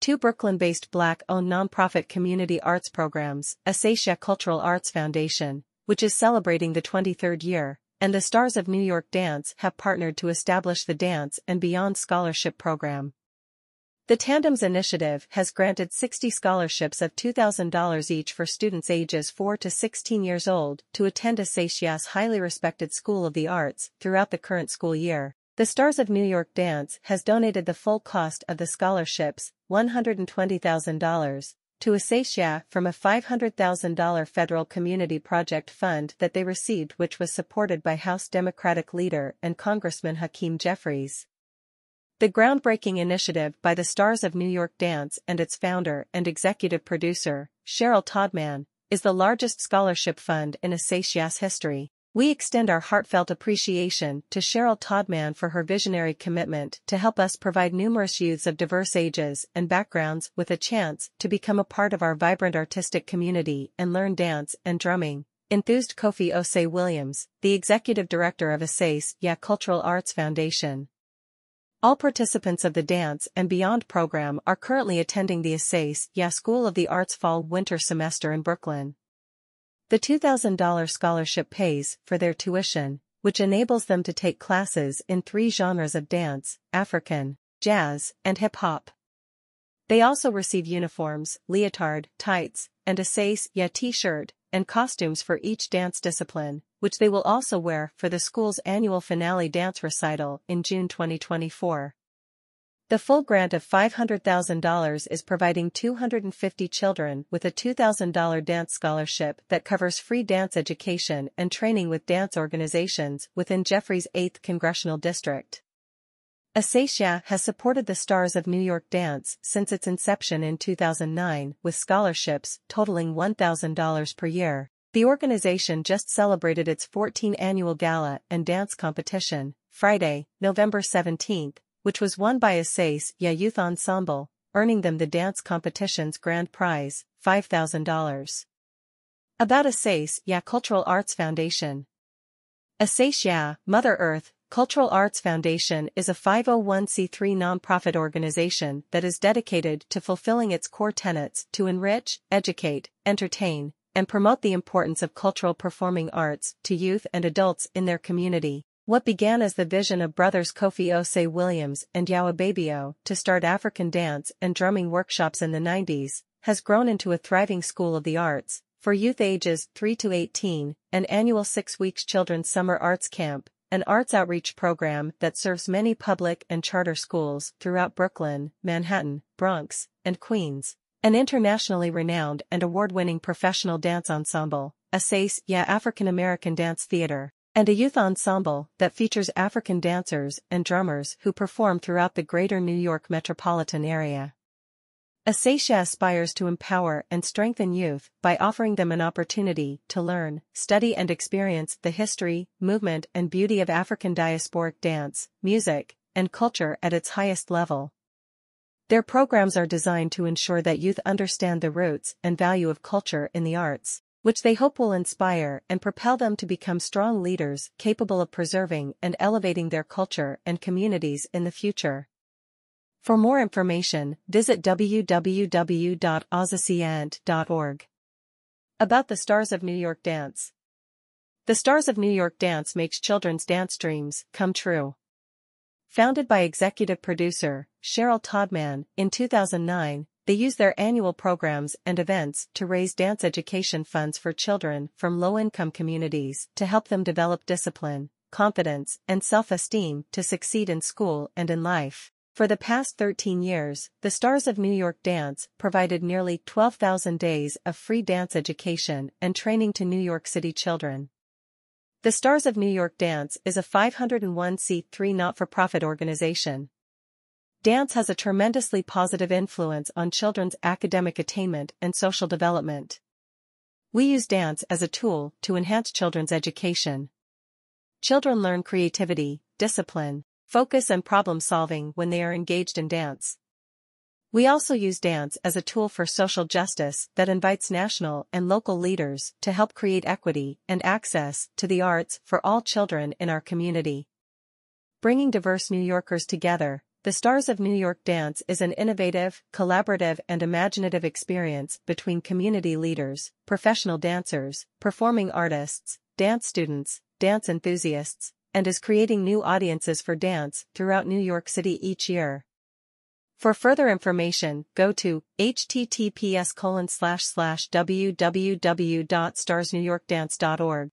Two Brooklyn-based Black-owned nonprofit community arts programs, Asase Yaa Cultural Arts Foundation, which is celebrating the 23rd year, and the Stars of New York Dance have partnered to establish the Dance and Beyond Scholarship Program. The Tandems Initiative has granted 60 scholarships of $2,000 each for students ages 4 to 16 years old to attend Asase Yaa's highly respected School of the Arts throughout the current school year. The Stars of New York Dance has donated the full cost of the scholarships, $120,000, to Asase Yaa from a $500,000 federal community project fund that they received, which was supported by House Democratic leader and Congressman Hakeem Jeffries. The groundbreaking initiative by the Stars of New York Dance and its founder and executive producer, Cheryl Todman, is the largest scholarship fund in Asase Yaa's history. We extend our heartfelt appreciation to Cheryl Todman for her visionary commitment to help us provide numerous youths of diverse ages and backgrounds with a chance to become a part of our vibrant artistic community and learn dance and drumming. Enthused Kofi Osei-Williams, the executive director of Asase Yaa Cultural Arts Foundation. All participants of the Dance and Beyond program are currently attending the Asase Yaa School of the Arts Fall-Winter semester in Brooklyn. The $2,000 scholarship pays for their tuition, which enables them to take classes in 3 genres of dance, African, jazz, and hip-hop. They also receive uniforms, leotard, tights, and Asase Yaa t-shirt, and costumes for each dance discipline, which they will also wear for the school's annual finale dance recital in June 2024. The full grant of $500,000 is providing 250 children with a $2,000 dance scholarship that covers free dance education and training with dance organizations within Jeffrey's 8th Congressional District. Asase Yaa has supported the Stars of New York Dance since its inception in 2009 with scholarships totaling $1,000 per year. The organization just celebrated its 14th annual gala and dance competition, Friday, November 17, which was won by Asase Yaa Youth Ensemble, earning them the dance competition's grand prize, $5,000. About Asase Yaa Cultural Arts Foundation. Asase Yaa, Mother Earth, Cultural Arts Foundation is a 501c3 nonprofit organization that is dedicated to fulfilling its core tenets to enrich, educate, entertain, and promote the importance of cultural performing arts to youth and adults in their community. What began as the vision of brothers Kofi Osei-Williams and Yawa Babio to start African dance and drumming workshops in the 90s has grown into a thriving school of the arts for youth ages 3 to 18, an annual 6-week children's summer arts camp, an arts outreach program that serves many public and charter schools throughout Brooklyn, Manhattan, Bronx, and Queens. An internationally renowned and award-winning professional dance ensemble, Asase Yaa African American Dance Theater, and a youth ensemble that features African dancers and drummers who perform throughout the greater New York metropolitan area. Asase Yaa aspires to empower and strengthen youth by offering them an opportunity to learn, study and experience the history, movement and beauty of African diasporic dance, music, and culture at its highest level. Their programs are designed to ensure that youth understand the roots and value of culture in the arts, which they hope will inspire and propel them to become strong leaders capable of preserving and elevating their culture and communities in the future. For more information, visit www.asaseyaand.org. About the Stars of New York Dance. The Stars of New York Dance makes children's dance dreams come true. Founded by executive producer Cheryl Todman in 2009, they use their annual programs and events to raise dance education funds for children from low-income communities to help them develop discipline, confidence, and self-esteem to succeed in school and in life. For the past 13 years, the Stars of New York Dance provided nearly 12,000 days of free dance education and training to New York City children. The Stars of New York Dance is a 501c3 not-for-profit organization. Dance has a tremendously positive influence on children's academic attainment and social development. We use dance as a tool to enhance children's education. Children learn creativity, discipline, focus and problem-solving when they are engaged in dance. We also use dance as a tool for social justice that invites national and local leaders to help create equity and access to the arts for all children in our community. Bringing diverse New Yorkers together, the The Stars of New York Dance is an innovative, collaborative and imaginative experience between community leaders, professional dancers, performing artists, dance students, dance enthusiasts, and is creating new audiences for dance throughout New York City each year. For further information, go to https://www.starsnewyorkdance.org.